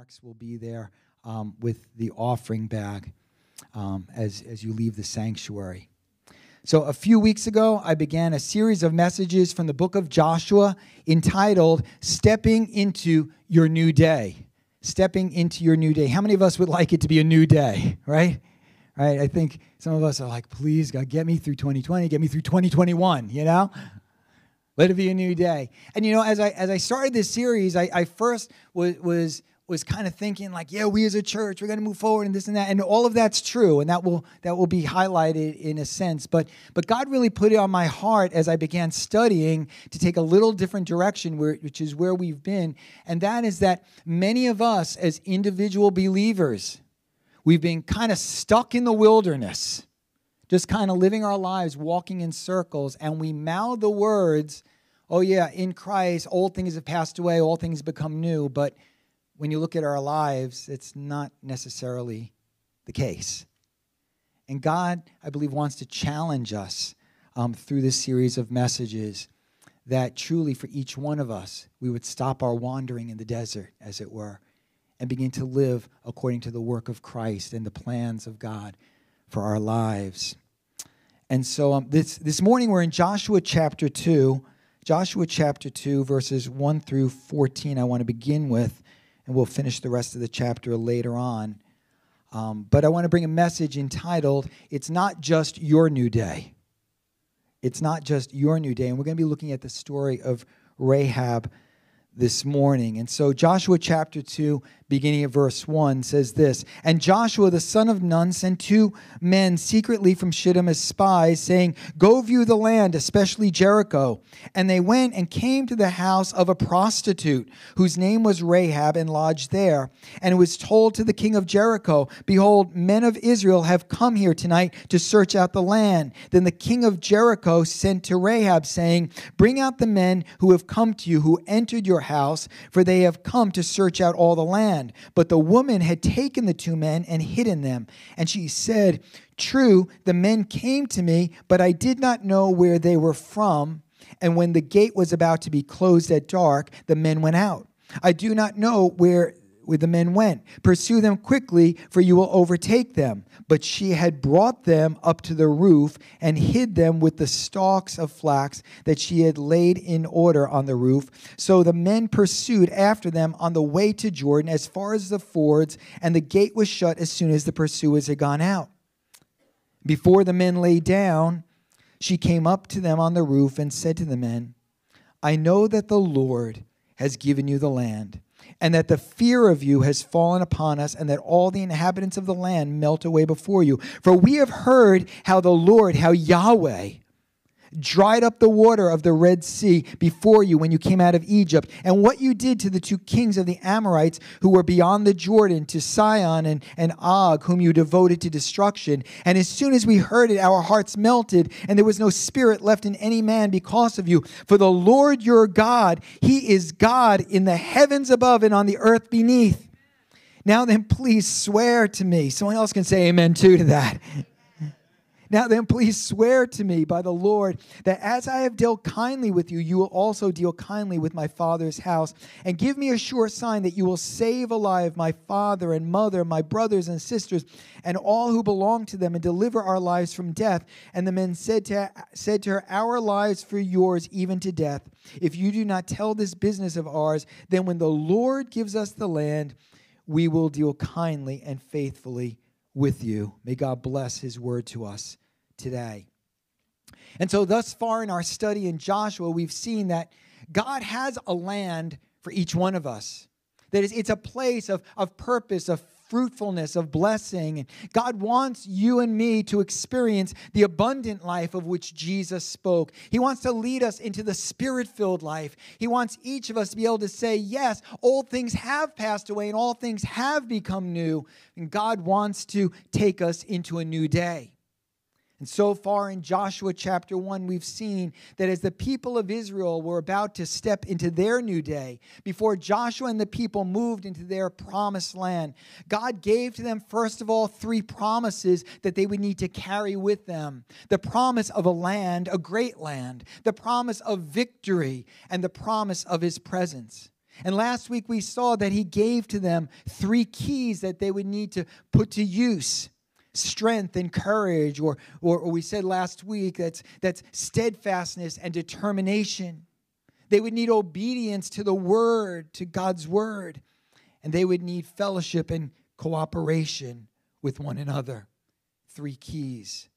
marks will be there with the offering bag as you leave the sanctuary. So a few weeks ago, I began a series of messages from the book of Joshua entitled, Stepping into Your New Day. Stepping into your new day. How many of us would like it to be a new day, right? I think some of us are like, please, God, get me through 2020, get me through 2021, you know? Let it be a new day. And, you know, as I started this series, I first was kind of thinking like, yeah, we as a church, we're going to move forward and this and that. And all of that's true. And that will be highlighted in a sense. But God really put it on my heart as I began studying to take a little different direction, which is where we've been. And that is that many of us as individual believers, we've been kind of stuck in the wilderness, just kind of living our lives, walking in circles. And we mouth the words, oh yeah, in Christ, old things have passed away, all things become new. But when you look at our lives, it's not necessarily the case. And God, I believe, wants to challenge us through this series of messages that truly for each one of us, we would stop our wandering in the desert, as it were, and begin to live according to the work of Christ and the plans of God for our lives. And so this morning we're in Joshua chapter 2. Joshua chapter 2, verses 1 through 14 I want to begin with. And we'll finish the rest of the chapter later on. But I want to bring a message entitled, It's Not Just Your New Day. It's not just your new day. And we're going to be looking at the story of Rahab this morning. And so Joshua chapter 2, beginning at verse 1, says this, And Joshua the son of Nun sent two men secretly from Shittim as spies, saying, Go view the land, especially Jericho. And they went and came to the house of a prostitute, whose name was Rahab, and lodged there. And it was told to the king of Jericho, Behold, men of Israel have come here tonight to search out the land. Then the king of Jericho sent to Rahab, saying, Bring out the men who have come to you, who entered your house, for they have come to search out all the land. But the woman had taken the two men and hidden them. And she said, True, the men came to me, but I did not know where they were from. And when the gate was about to be closed at dark, the men went out. I do not know where the men went. Pursue them quickly, for you will overtake them. But she had brought them up to the roof and hid them with the stalks of flax that she had laid in order on the roof. So the men pursued after them on the way to Jordan as far as the fords, and the gate was shut as soon as the pursuers had gone out. Before the men lay down, she came up to them on the roof and said to the men, I know that the Lord has given you the land, and that the fear of you has fallen upon us, and that all the inhabitants of the land melt away before you. For we have heard how the Lord, how Yahweh, dried up the water of the Red Sea before you when you came out of Egypt, and what you did to the two kings of the Amorites who were beyond the Jordan, to Sihon and Og, whom you devoted to destruction. And as soon as we heard it, our hearts melted, and there was no spirit left in any man because of you. For the Lord your God, he is God in the heavens above and on the earth beneath. Now then, please swear to me. Someone else can say amen too to that. Now then, please swear to me by the Lord that as I have dealt kindly with you, you will also deal kindly with my father's house. And give me a sure sign that you will save alive my father and mother, my brothers and sisters, and all who belong to them, and deliver our lives from death. And the men said to her, Our lives for yours, even to death. If you do not tell this business of ours, then when the Lord gives us the land, we will deal kindly and faithfully with you. May God bless his word to us today. And so thus far in our study in Joshua, we've seen that God has a land for each one of us. That is, it's a place of purpose, of fruitfulness, of blessing. God wants you and me to experience the abundant life of which Jesus spoke. He wants to lead us into the spirit-filled life. He wants each of us to be able to say, yes, old things have passed away and all things have become new. And God wants to take us into a new day. And so far in Joshua chapter 1, we've seen that as the people of Israel were about to step into their new day, before Joshua and the people moved into their promised land, God gave to them, first of all, three promises that they would need to carry with them. The promise of a land, a great land, the promise of victory, and the promise of his presence. And last week we saw that he gave to them three keys that they would need to put to use. Strength and courage, or we said last week, that's steadfastness and determination. They would need obedience to the word, to God's word. And they would need fellowship and cooperation with one another. Three keys.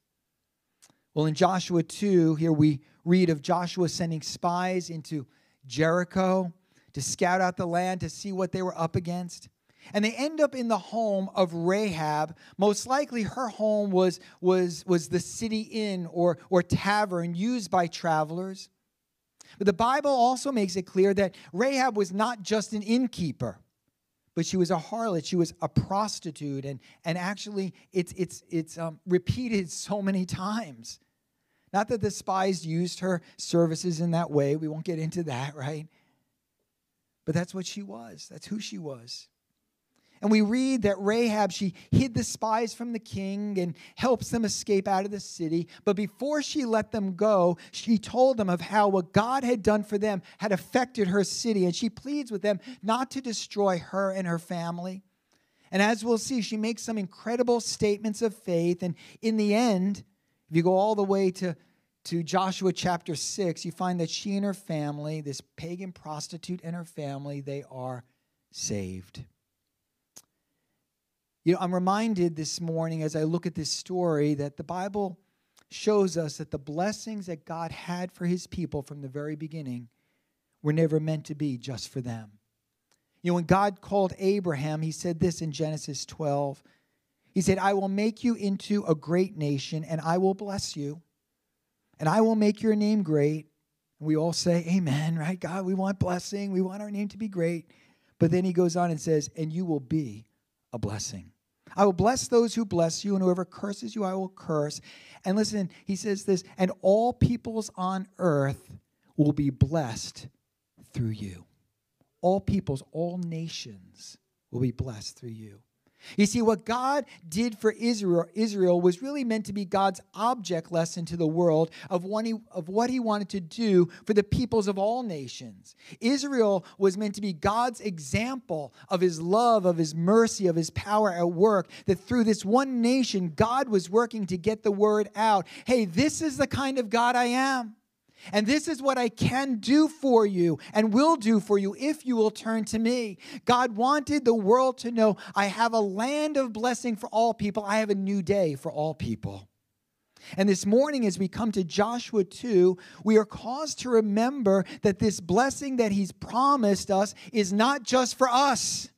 Well, in Joshua 2, here we read of Joshua sending spies into Jericho to scout out the land, to see what they were up against. And they end up in the home of Rahab. Most likely her home was the city inn or tavern used by travelers. But the Bible also makes it clear that Rahab was not just an innkeeper, but she was a harlot. She was a prostitute. And actually, it's repeated so many times. Not that the spies used her services in that way. We won't get into that, right? But that's what she was. That's who she was. And we read that Rahab, she hid the spies from the king and helps them escape out of the city. But before she let them go, she told them of how what God had done for them had affected her city. And she pleads with them not to destroy her and her family. And as we'll see, she makes some incredible statements of faith. And in the end, if you go all the way to Joshua chapter 6, you find that she and her family, this pagan prostitute and her family, they are saved. You know, I'm reminded this morning as I look at this story that the Bible shows us that the blessings that God had for his people from the very beginning were never meant to be just for them. You know, when God called Abraham, he said this in Genesis 12. He said, I will make you into a great nation, and I will bless you, and I will make your name great. And we all say, amen, right? God, we want blessing. We want our name to be great. But then he goes on and says, and you will be a blessing. I will bless those who bless you, and whoever curses you, I will curse. And listen, he says this, and all peoples on earth will be blessed through you. All peoples, all nations will be blessed through you. You see, what God did for Israel was really meant to be God's object lesson to the world of what he wanted to do for the peoples of all nations. Israel was meant to be God's example of his love, of his mercy, of his power at work, that through this one nation, God was working to get the word out. Hey, this is the kind of God I am. And this is what I can do for you and will do for you if you will turn to me. God wanted the world to know I have a land of blessing for all people. I have a new day for all people. And this morning as we come to Joshua 2, we are caused to remember that this blessing that he's promised us is not just for us.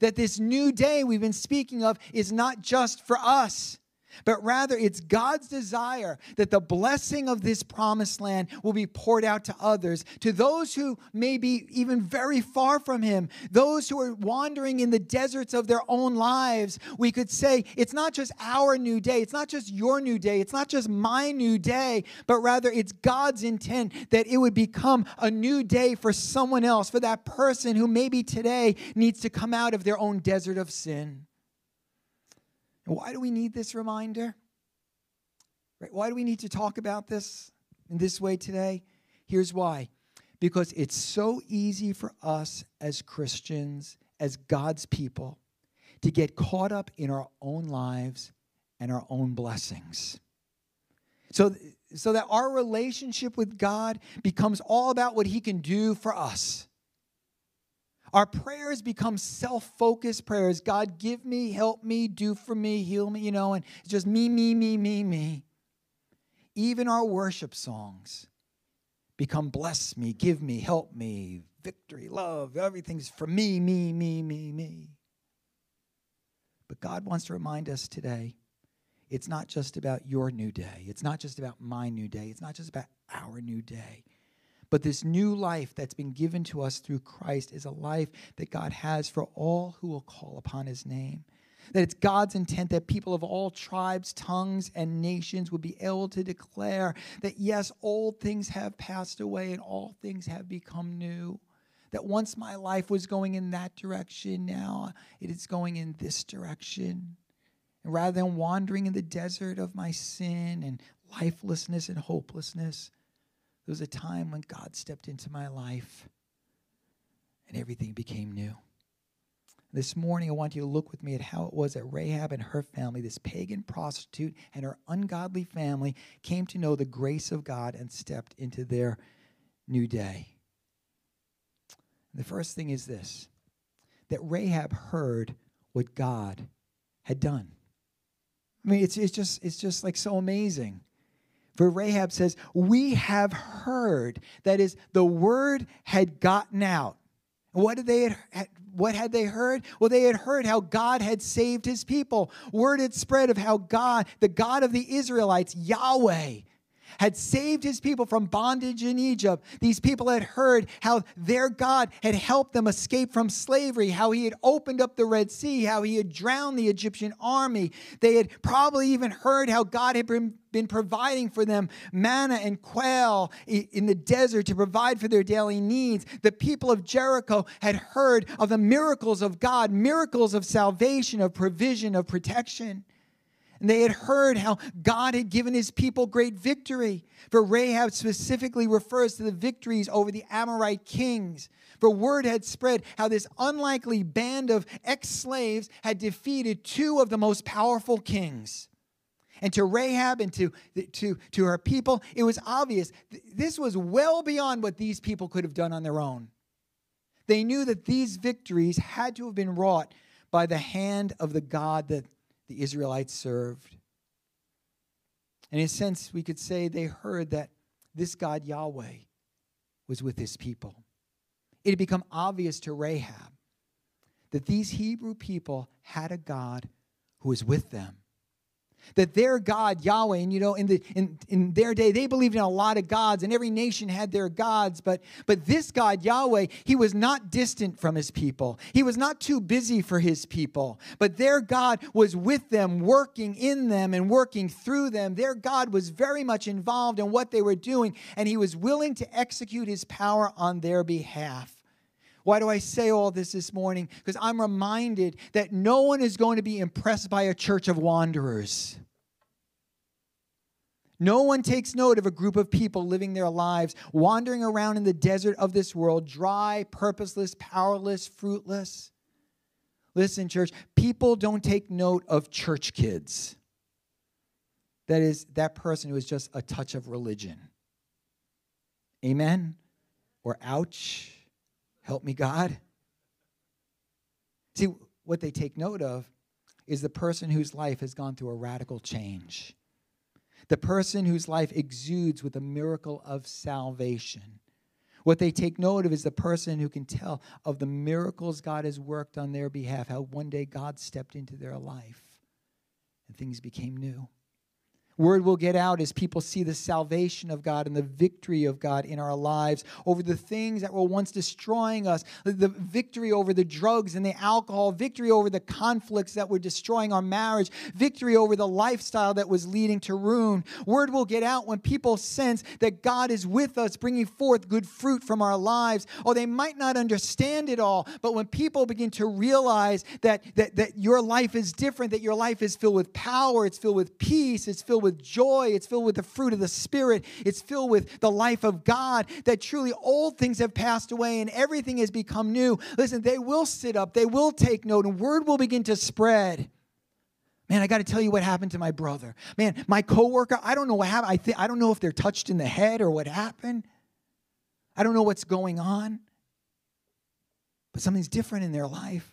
That this new day we've been speaking of is not just for us. But rather, it's God's desire that the blessing of this promised land will be poured out to others, to those who may be even very far from him, those who are wandering in the deserts of their own lives. We could say, it's not just our new day, it's not just your new day, it's not just my new day, but rather it's God's intent that it would become a new day for someone else, for that person who maybe today needs to come out of their own desert of sin. Why do we need this reminder? Right? Why do we need to talk about this in this way today? Here's why. Because it's so easy for us as Christians, as God's people, to get caught up in our own lives and our own blessings. So that our relationship with God becomes all about what he can do for us. Our prayers become self-focused prayers. God, give me, help me, do for me, heal me, you know, and it's just me. Even our worship songs become bless me, give me, help me, victory, love, everything's for me. But God wants to remind us today, it's not just about your new day. It's not just about my new day. It's not just about our new day. But this new life that's been given to us through Christ is a life that God has for all who will call upon his name. That it's God's intent that people of all tribes, tongues, and nations will be able to declare that, yes, old things have passed away and all things have become new. That once my life was going in that direction, now it is going in this direction. And rather than wandering in the desert of my sin and lifelessness and hopelessness, there was a time when God stepped into my life and everything became new. This morning, I want you to look with me at how it was that Rahab and her family, this pagan prostitute and her ungodly family, came to know the grace of God and stepped into their new day. The first thing is this, that Rahab heard what God had done. I mean, it's just like so amazing. For Rahab says, we have heard. That is, the word had gotten out. What had they heard? Well, they had heard how God had saved his people. Word had spread of how God, the God of the Israelites, Yahweh, had saved his people from bondage in Egypt. These people had heard how their God had helped them escape from slavery, how he had opened up the Red Sea, how he had drowned the Egyptian army. They had probably even heard how God had been providing for them manna and quail in the desert to provide for their daily needs. The people of Jericho had heard of the miracles of God, miracles of salvation, of provision, of protection. And they had heard how God had given his people great victory. For Rahab specifically refers to the victories over the Amorite kings. For word had spread how this unlikely band of ex-slaves had defeated two of the most powerful kings. And to Rahab and to her people, it was obvious this was well beyond what these people could have done on their own. They knew that these victories had to have been wrought by the hand of the God that the Israelites served. In a sense, we could say they heard that this God, Yahweh, was with his people. It had become obvious to Rahab that these Hebrew people had a God who was with them. That their God, Yahweh, and you know, in their day, they believed in a lot of gods, and every nation had their gods, but this God, Yahweh, he was not distant from his people. He was not too busy for his people, but their God was with them, working in them and working through them. Their God was very much involved in what they were doing, and he was willing to execute his power on their behalf. Why do I say all this morning? Because I'm reminded that no one is going to be impressed by a church of wanderers. No one takes note of a group of people living their lives, wandering around in the desert of this world, dry, purposeless, powerless, fruitless. Listen, church, people don't take note of church kids. That is, that person who is just a touch of religion. Amen? Or ouch. Help me, God. See, what they take note of is the person whose life has gone through a radical change. The person whose life exudes with the miracle of salvation. What they take note of is the person who can tell of the miracles God has worked on their behalf, how one day God stepped into their life and things became new. Word will get out as people see the salvation of God and the victory of God in our lives over the things that were once destroying us, the victory over the drugs and the alcohol, victory over the conflicts that were destroying our marriage, victory over the lifestyle that was leading to ruin. Word will get out when people sense that God is with us, bringing forth good fruit from our lives. Oh, they might not understand it all, but when people begin to realize that your life is different, that your life is filled with power, it's filled with peace, it's filled with joy, it's filled with the fruit of the Spirit, it's filled with the life of God, that truly old things have passed away and everything has become new. Listen, they will sit up, they will take note, and word will begin to spread. Man, I got to tell you what happened to my brother. Man, my coworker, I don't know what happened. I don't know if they're touched in the head or what happened. I don't know what's going on. But something's different in their life.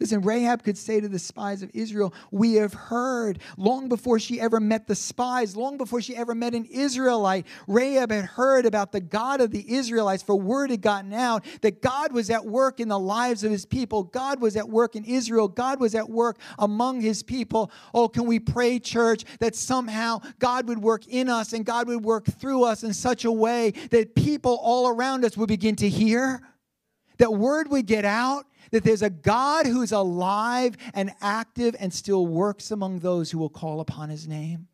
Listen, Rahab could say to the spies of Israel, we have heard. Long before she ever met the spies, long before she ever met an Israelite, Rahab had heard about the God of the Israelites, for word had gotten out that God was at work in the lives of his people. God was at work in Israel. God was at work among his people. Oh, can we pray, church, that somehow God would work in us and God would work through us in such a way that people all around us would begin to hear? That word would get out, that there's a God who's alive and active and still works among those who will call upon his name.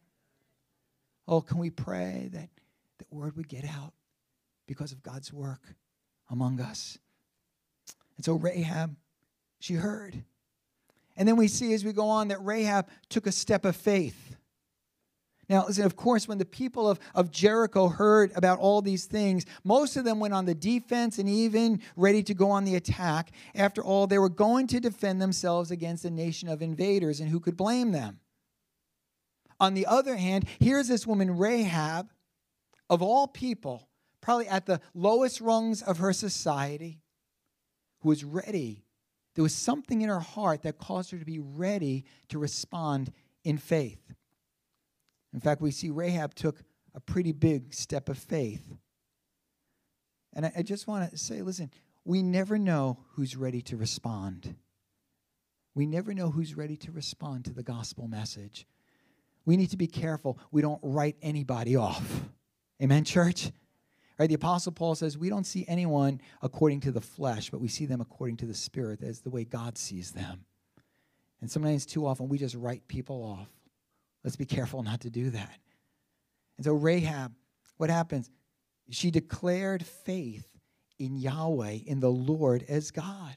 Oh, can we pray that the word would get out because of God's work among us? And so Rahab, she heard. And then we see as we go on that Rahab took a step of faith. Now, listen, of course, when the people of Jericho heard about all these things, most of them went on the defense and even ready to go on the attack. After all, they were going to defend themselves against a nation of invaders, and who could blame them? On the other hand, here's this woman, Rahab, of all people, probably at the lowest rungs of her society, who was ready. There was something in her heart that caused her to be ready to respond in faith. In fact, we see Rahab took a pretty big step of faith. And I just want to say, listen, we never know who's ready to respond. We never know who's ready to respond to the gospel message. We need to be careful we don't write anybody off. Amen, church? Right, the Apostle Paul says we don't see anyone according to the flesh, but we see them according to the Spirit, as the way God sees them. And sometimes too often we just write people off. Let's be careful not to do that. And so Rahab, what happens? She declared faith in Yahweh, in the Lord as God.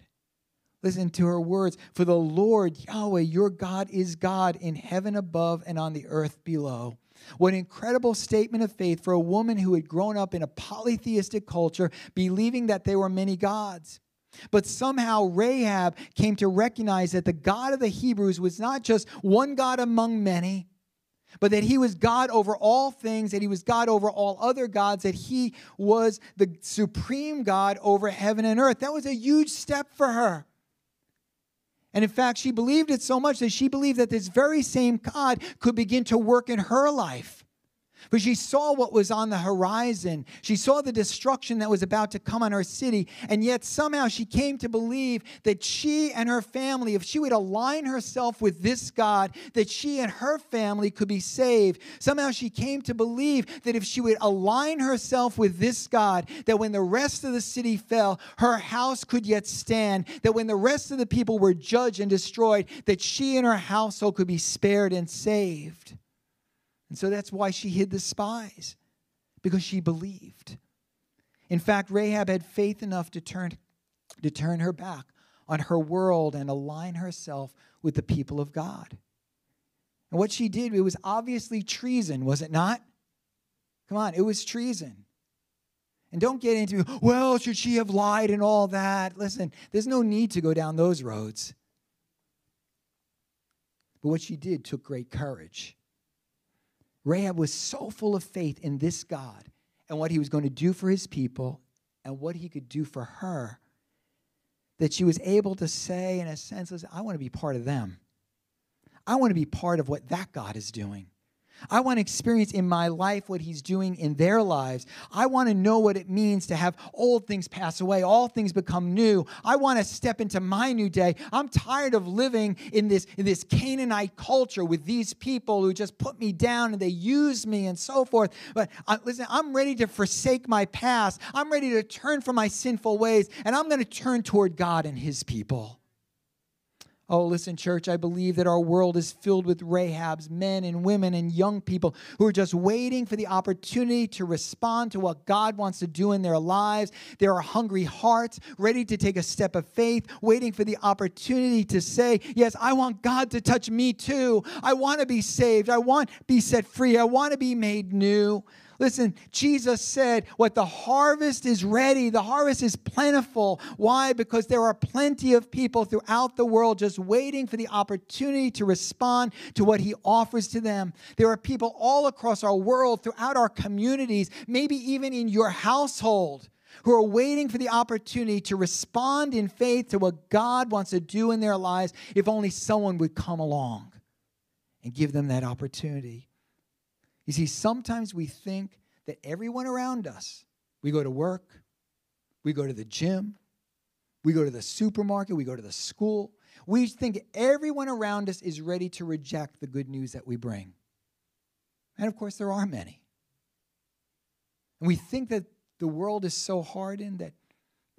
Listen to her words. For the Lord, Yahweh, your God, is God in heaven above and on the earth below. What an incredible statement of faith for a woman who had grown up in a polytheistic culture, believing that there were many gods. But somehow Rahab came to recognize that the God of the Hebrews was not just one God among many, but that he was God over all things, that he was God over all other gods, that he was the supreme God over heaven and earth. That was a huge step for her. And in fact, she believed it so much that she believed that this very same God could begin to work in her life. But she saw what was on the horizon. She saw the destruction that was about to come on her city. And yet somehow she came to believe that she and her family, if she would align herself with this God, that she and her family could be saved. Somehow she came to believe that if she would align herself with this God, that when the rest of the city fell, her house could yet stand. That when the rest of the people were judged and destroyed, that she and her household could be spared and saved. And so that's why she hid the spies, because she believed. In fact, Rahab had faith enough to turn her back on her world and align herself with the people of God. And what she did, it was obviously treason, was it not? Come on, it was treason. And don't get into, well, should she have lied and all that? Listen, there's no need to go down those roads. But what she did took great courage. Rahab was so full of faith in this God and what he was going to do for his people and what he could do for her that she was able to say, in a sense, I want to be part of them. I want to be part of what that God is doing. I want to experience in my life what he's doing in their lives. I want to know what it means to have old things pass away, all things become new. I want to step into my new day. I'm tired of living in this Canaanite culture with these people who just put me down and they use me and so forth. But listen, I'm ready to forsake my past. I'm ready to turn from my sinful ways, and I'm going to turn toward God and his people. Oh, listen, church, I believe that our world is filled with Rahabs, men and women and young people who are just waiting for the opportunity to respond to what God wants to do in their lives. There are hungry hearts ready to take a step of faith, waiting for the opportunity to say, yes, I want God to touch me too. I want to be saved. I want to be set free. I want to be made new. Listen, Jesus said, what the harvest is ready, the harvest is plentiful. Why? Because there are plenty of people throughout the world just waiting for the opportunity to respond to what he offers to them. There are people all across our world, throughout our communities, maybe even in your household, who are waiting for the opportunity to respond in faith to what God wants to do in their lives, if only someone would come along and give them that opportunity. You see, sometimes we think that everyone around us, we go to work, we go to the gym, we go to the supermarket, we go to the school, we think everyone around us is ready to reject the good news that we bring. And of course, there are many. And we think that the world is so hardened that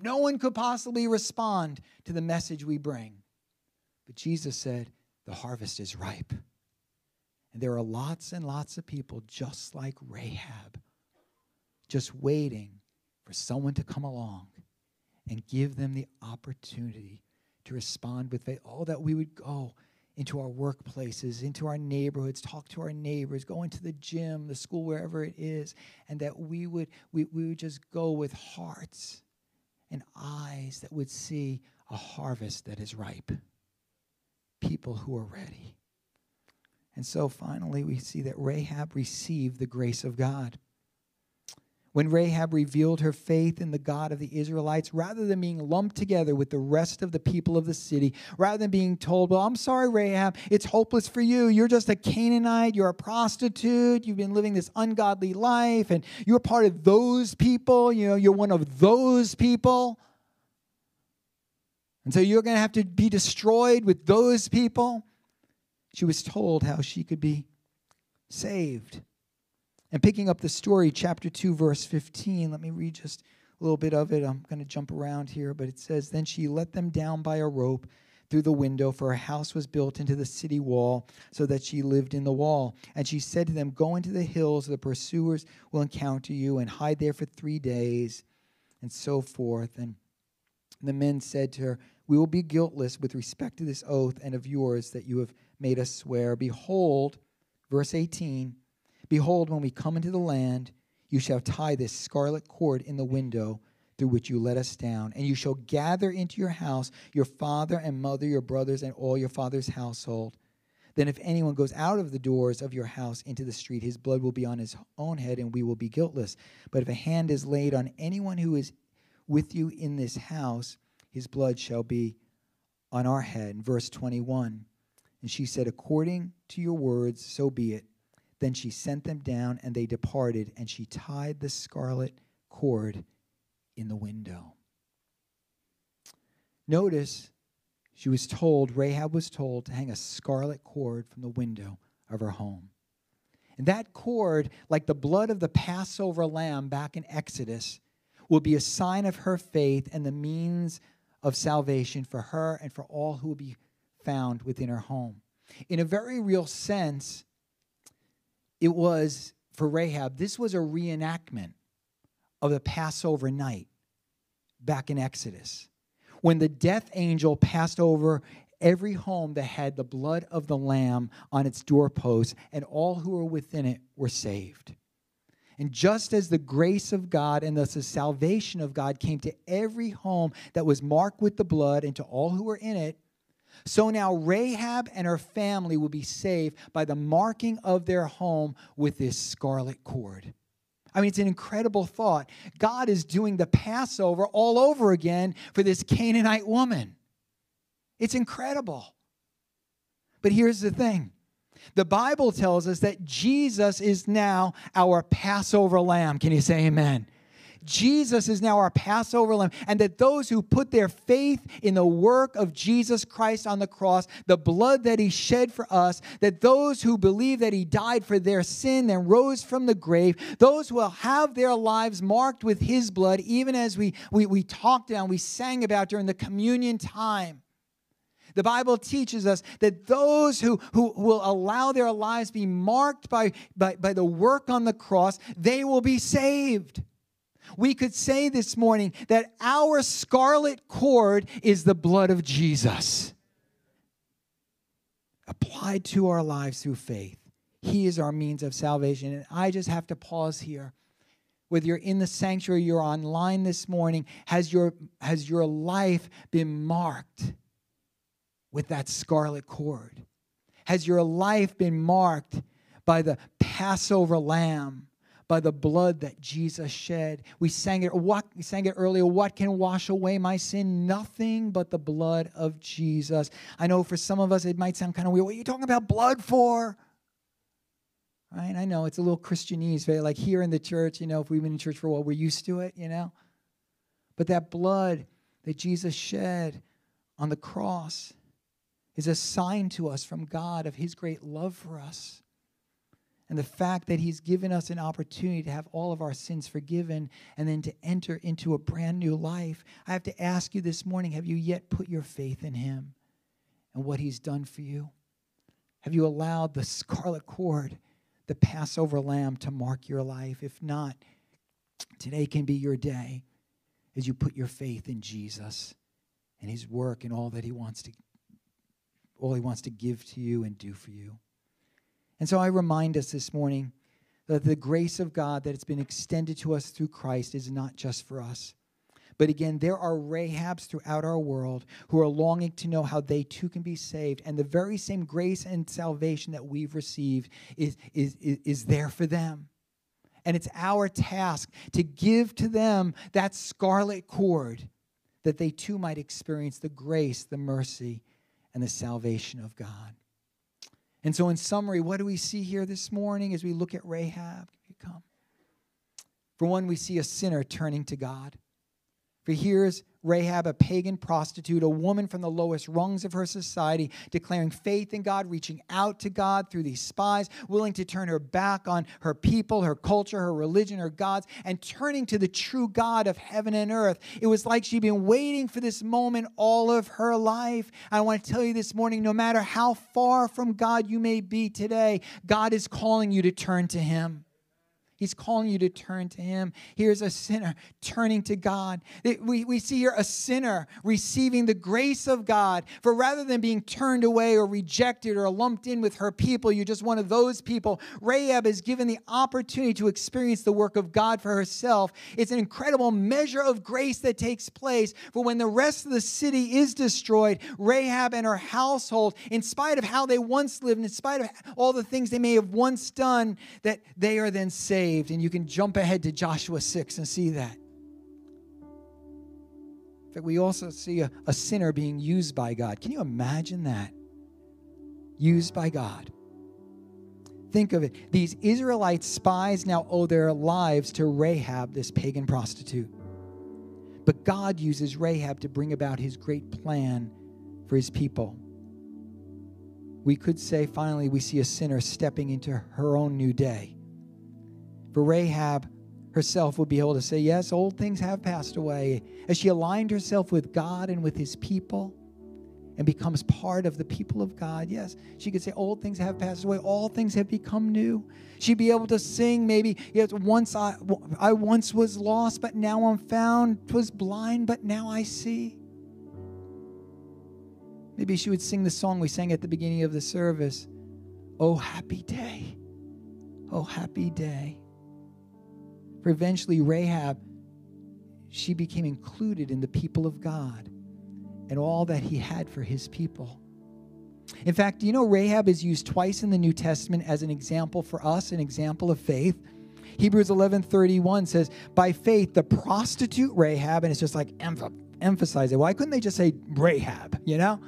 no one could possibly respond to the message we bring. But Jesus said, the harvest is ripe. And there are lots and lots of people just like Rahab, just waiting for someone to come along and give them the opportunity to respond with faith. Oh, that we would go into our workplaces, into our neighborhoods, talk to our neighbors, go into the gym, the school, wherever it is, and that we would just go with hearts and eyes that would see a harvest that is ripe, people who are ready. And so finally we see that Rahab received the grace of God. When Rahab revealed her faith in the God of the Israelites, rather than being lumped together with the rest of the people of the city, rather than being told, well, I'm sorry, Rahab, it's hopeless for you. You're just a Canaanite. You're a prostitute. You've been living this ungodly life, and you're part of those people. You know, you're one of those people. And so you're going to have to be destroyed with those people. She was told how she could be saved. And picking up the story, chapter 2, verse 15, let me read just a little bit of it. I'm going to jump around here, but it says, then she let them down by a rope through the window, for her house was built into the city wall, so that she lived in the wall. And she said to them, go into the hills, the pursuers will encounter you, and hide there for 3 days, and so forth. And the men said to her, we will be guiltless with respect to this oath and of yours that you have made us swear. Behold, verse 18, behold, when we come into the land, you shall tie this scarlet cord in the window through which you let us down, and you shall gather into your house your father and mother, your brothers, and all your father's household. Then if anyone goes out of the doors of your house into the street, his blood will be on his own head, and we will be guiltless. But if a hand is laid on anyone who is with you in this house, his blood shall be on our head. In verse 21, and she said, according to your words, so be it. Then she sent them down, and they departed, and she tied the scarlet cord in the window. Notice, she was told, Rahab was told, to hang a scarlet cord from the window of her home. And that cord, like the blood of the Passover lamb back in Exodus, will be a sign of her faith and the means of salvation for her and for all who will be found within her home. In a very real sense, it was, for Rahab, this was a reenactment of the Passover night back in Exodus, when the death angel passed over every home that had the blood of the lamb on its doorposts, and all who were within it were saved. And just as the grace of God and thus the salvation of God came to every home that was marked with the blood and to all who were in it, so now Rahab and her family will be saved by the marking of their home with this scarlet cord. I mean, it's an incredible thought. God is doing the Passover all over again for this Canaanite woman. It's incredible. But here's the thing. The Bible tells us that Jesus is now our Passover lamb. Can you say amen? Jesus is now our Passover lamb, and that those who put their faith in the work of Jesus Christ on the cross, the blood that he shed for us, that those who believe that he died for their sin and rose from the grave, those will have their lives marked with his blood, even as we talked about, we sang about during the communion time. The Bible teaches us that those who will allow their lives be marked by the work on the cross, they will be saved. We could say this morning that our scarlet cord is the blood of Jesus applied to our lives through faith. He is our means of salvation. And I just have to pause here. Whether you're in the sanctuary, you're online this morning, has your life been marked with that scarlet cord? Has your life been marked by the Passover lamb? By the blood that Jesus shed. We sang it earlier. What can wash away my sin? Nothing but the blood of Jesus. I know for some of us it might sound kind of weird. What are you talking about blood for? Right? I know it's a little Christianese, right? Like here in the church, you know, if we've been in church for a while, we're used to it, you know. But that blood that Jesus shed on the cross is a sign to us from God of his great love for us. And the fact that he's given us an opportunity to have all of our sins forgiven and then to enter into a brand new life. I have to ask you this morning, have you yet put your faith in him and what he's done for you? Have you allowed the scarlet cord, the Passover lamb, to mark your life? If not, today can be your day as you put your faith in Jesus and his work and all that he wants to all he wants to give to you and do for you. And so I remind us this morning that the grace of God that it's been extended to us through Christ is not just for us. But again, there are Rahabs throughout our world who are longing to know how they too can be saved. And the very same grace and salvation that we've received is there for them. And it's our task to give to them that scarlet cord that they too might experience the grace, the mercy, and the salvation of God. And so in summary, what do we see here this morning as we look at Rahab? Come. For one, we see a sinner turning to God. For here's Rahab, a pagan prostitute, a woman from the lowest rungs of her society, declaring faith in God, reaching out to God through these spies, willing to turn her back on her people, her culture, her religion, her gods, and turning to the true God of heaven and earth. It was like she'd been waiting for this moment all of her life. I want to tell you this morning, no matter how far from God you may be today, God is calling you to turn to Him. He's calling you to turn to Him. Here's a sinner turning to God. We see here a sinner receiving the grace of God. For rather than being turned away or rejected or lumped in with her people, you're just one of those people, Rahab is given the opportunity to experience the work of God for herself. It's an incredible measure of grace that takes place. For when the rest of the city is destroyed, Rahab and her household, in spite of how they once lived, in spite of all the things they may have once done, that they are then saved. And you can jump ahead to Joshua 6 and see that. In fact, we also see a sinner being used by God. Can you imagine that? Used by God. Think of it. These Israelite spies now owe their lives to Rahab, this pagan prostitute. But God uses Rahab to bring about His great plan for His people. We could say, finally, we see a sinner stepping into her own new day. For Rahab herself would be able to say, yes, old things have passed away, as she aligned herself with God and with His people and becomes part of the people of God. Yes, she could say, old things have passed away. All things have become new. She'd be able to sing maybe, yes, I once was lost, but now I'm found. 'Twas blind, but now I see. Maybe she would sing the song we sang at the beginning of the service, "Oh, happy day. Oh, happy day." For eventually, Rahab, she became included in the people of God and all that He had for His people. In fact, do you know Rahab is used twice in the New Testament as an example for us, an example of faith? Hebrews 11:31 says, by faith, the prostitute Rahab, and it's just like emphasize it. Why couldn't they just say Rahab, you know?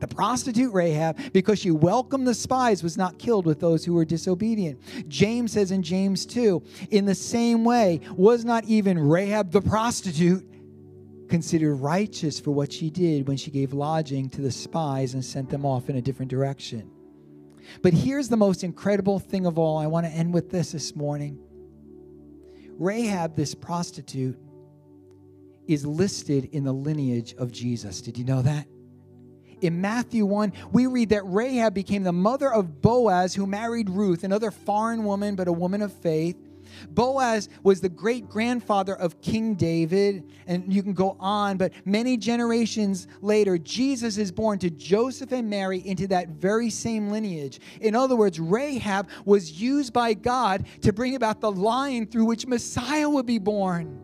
The prostitute Rahab, because she welcomed the spies, was not killed with those who were disobedient. James says in James 2, in the same way, was not even Rahab the prostitute considered righteous for what she did when she gave lodging to the spies and sent them off in a different direction? But here's the most incredible thing of all. I want to end with this morning. Rahab, this prostitute, is listed in the lineage of Jesus. Did you know that? In Matthew 1, we read that Rahab became the mother of Boaz, who married Ruth, another foreign woman, but a woman of faith. Boaz was the great-grandfather of King David, and you can go on, but many generations later, Jesus is born to Joseph and Mary into that very same lineage. In other words, Rahab was used by God to bring about the line through which Messiah would be born.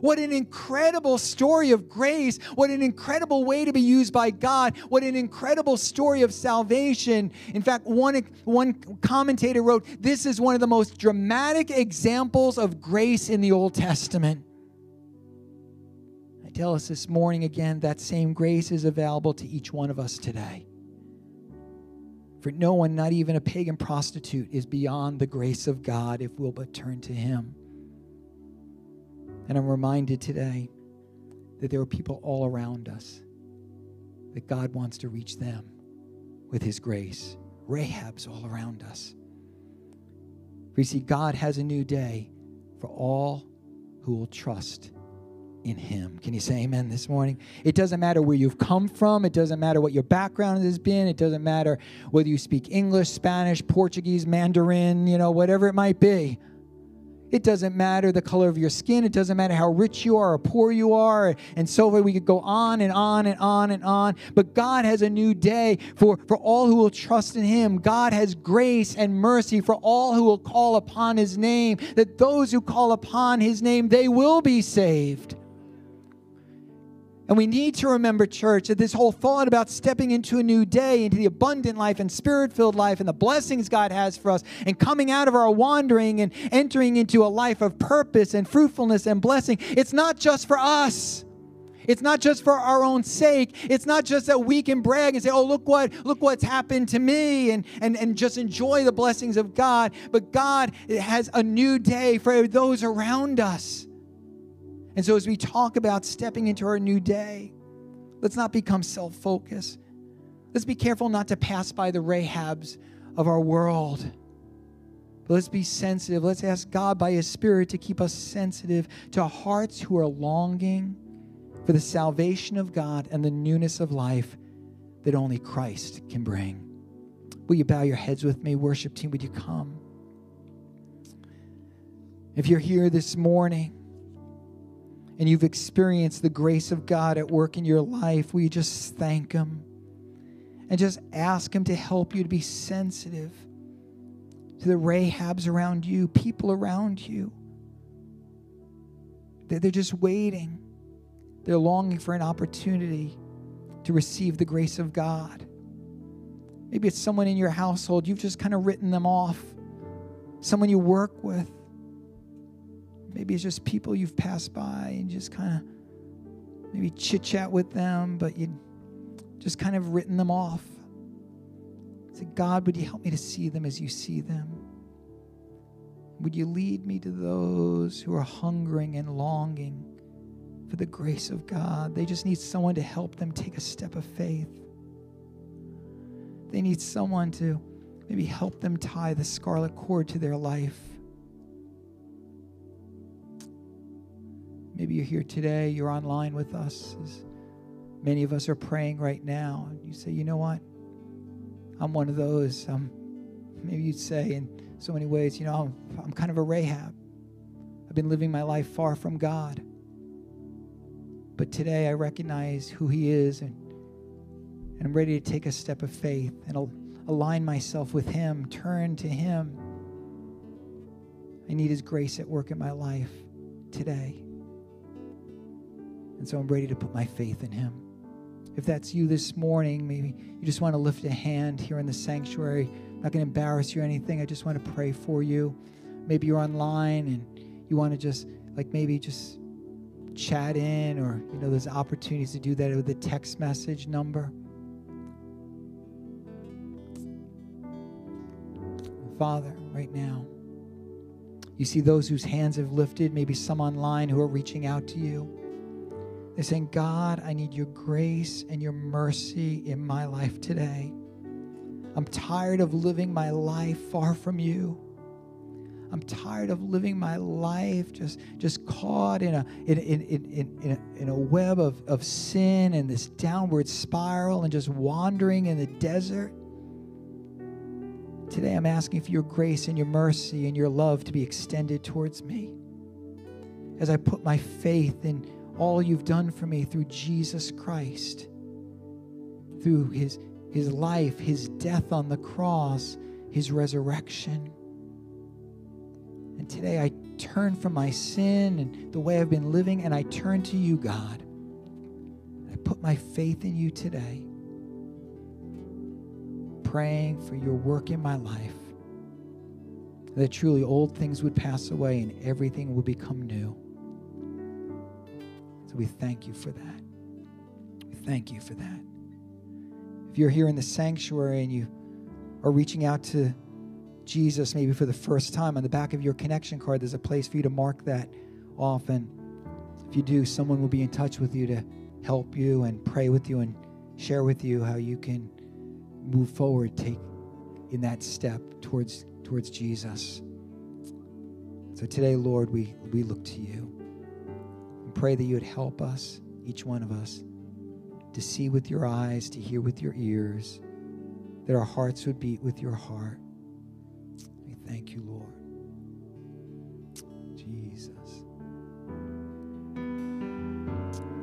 What an incredible story of grace. What an incredible way to be used by God. What an incredible story of salvation. In fact, one commentator wrote, this is one of the most dramatic examples of grace in the Old Testament. I tell us this morning again, that same grace is available to each one of us today. For no one, not even a pagan prostitute, is beyond the grace of God if we'll but turn to Him. And I'm reminded today that there are people all around us that God wants to reach them with His grace. Rahab's all around us. For you see, God has a new day for all who will trust in Him. Can you say amen this morning? It doesn't matter where you've come from. It doesn't matter what your background has been. It doesn't matter whether you speak English, Spanish, Portuguese, Mandarin, you know, whatever it might be. It doesn't matter the color of your skin. It doesn't matter how rich you are or poor you are. And so we could go on and on and on and on. But God has a new day for all who will trust in him. God has grace and mercy for all who will call upon his name. That those who call upon his name, they will be saved. And we need to remember, church, that this whole thought about stepping into a new day, into the abundant life and spirit-filled life and the blessings God has for us and coming out of our wandering and entering into a life of purpose and fruitfulness and blessing, it's not just for us. It's not just for our own sake. It's not just that we can brag and say, oh, look what's happened to me, and just enjoy the blessings of God. But God has a new day for those around us. And so as we talk about stepping into our new day, let's not become self-focused. Let's be careful not to pass by the Rahabs of our world. But let's be sensitive. Let's ask God by his Spirit to keep us sensitive to hearts who are longing for the salvation of God and the newness of life that only Christ can bring. Will you bow your heads with me? Worship team, would you come? If you're here this morning, and you've experienced the grace of God at work in your life, will you just thank him and just ask him to help you to be sensitive to the Rahabs around you, people around you. They're just waiting. They're longing for an opportunity to receive the grace of God. Maybe it's someone in your household. You've just kind of written them off. Someone you work with. Maybe it's just people you've passed by and just kind of maybe chit-chat with them, but you just kind of written them off. Say, God, would you help me to see them as you see them? Would you lead me to those who are hungering and longing for the grace of God? They just need someone to help them take a step of faith. They need someone to maybe help them tie the scarlet cord to their life. Maybe you're here today, you're online with us, as many of us are praying right now. And you say, you know what? I'm one of those. Maybe you'd say in so many ways, you know, I'm kind of a Rahab. I've been living my life far from God. But today I recognize who he is, and I'm ready to take a step of faith and align myself with him, turn to him. I need his grace at work in my life today. And so I'm ready to put my faith in him. If that's you this morning, maybe you just want to lift a hand here in the sanctuary. I'm not going to embarrass you or anything. I just want to pray for you. Maybe you're online and you want to just, like, maybe just chat in, or, you know, there's opportunities to do that with the text message number. Father, right now, you see those whose hands have lifted, maybe some online who are reaching out to you. They're saying, God, I need your grace and your mercy in my life today. I'm tired of living my life far from you. I'm tired of living my life just caught in a web of sin and this downward spiral and just wandering in the desert. Today I'm asking for your grace and your mercy and your love to be extended towards me. As I put my faith in all you've done for me through Jesus Christ, through his life, his death on the cross, his resurrection. And today I turn from my sin and the way I've been living, and I turn to you, God. I put my faith in you today, praying for your work in my life, that truly old things would pass away and everything would become new. We thank you for that. We thank you for that. If you're here in the sanctuary and you are reaching out to Jesus maybe for the first time, on the back of your connection card, there's a place for you to mark that off. And if you do, someone will be in touch with you to help you and pray with you and share with you how you can move forward, take in that step towards Jesus. So today, Lord, we look to you. Pray that you would help us, each one of us, to see with your eyes, to hear with your ears, that our hearts would beat with your heart. We thank you, Lord. Jesus.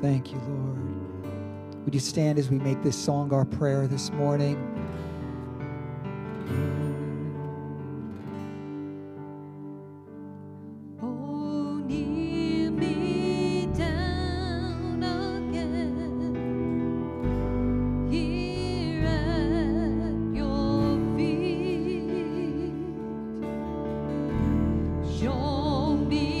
Thank you, Lord. Would you stand as we make this song our prayer this morning? Show me.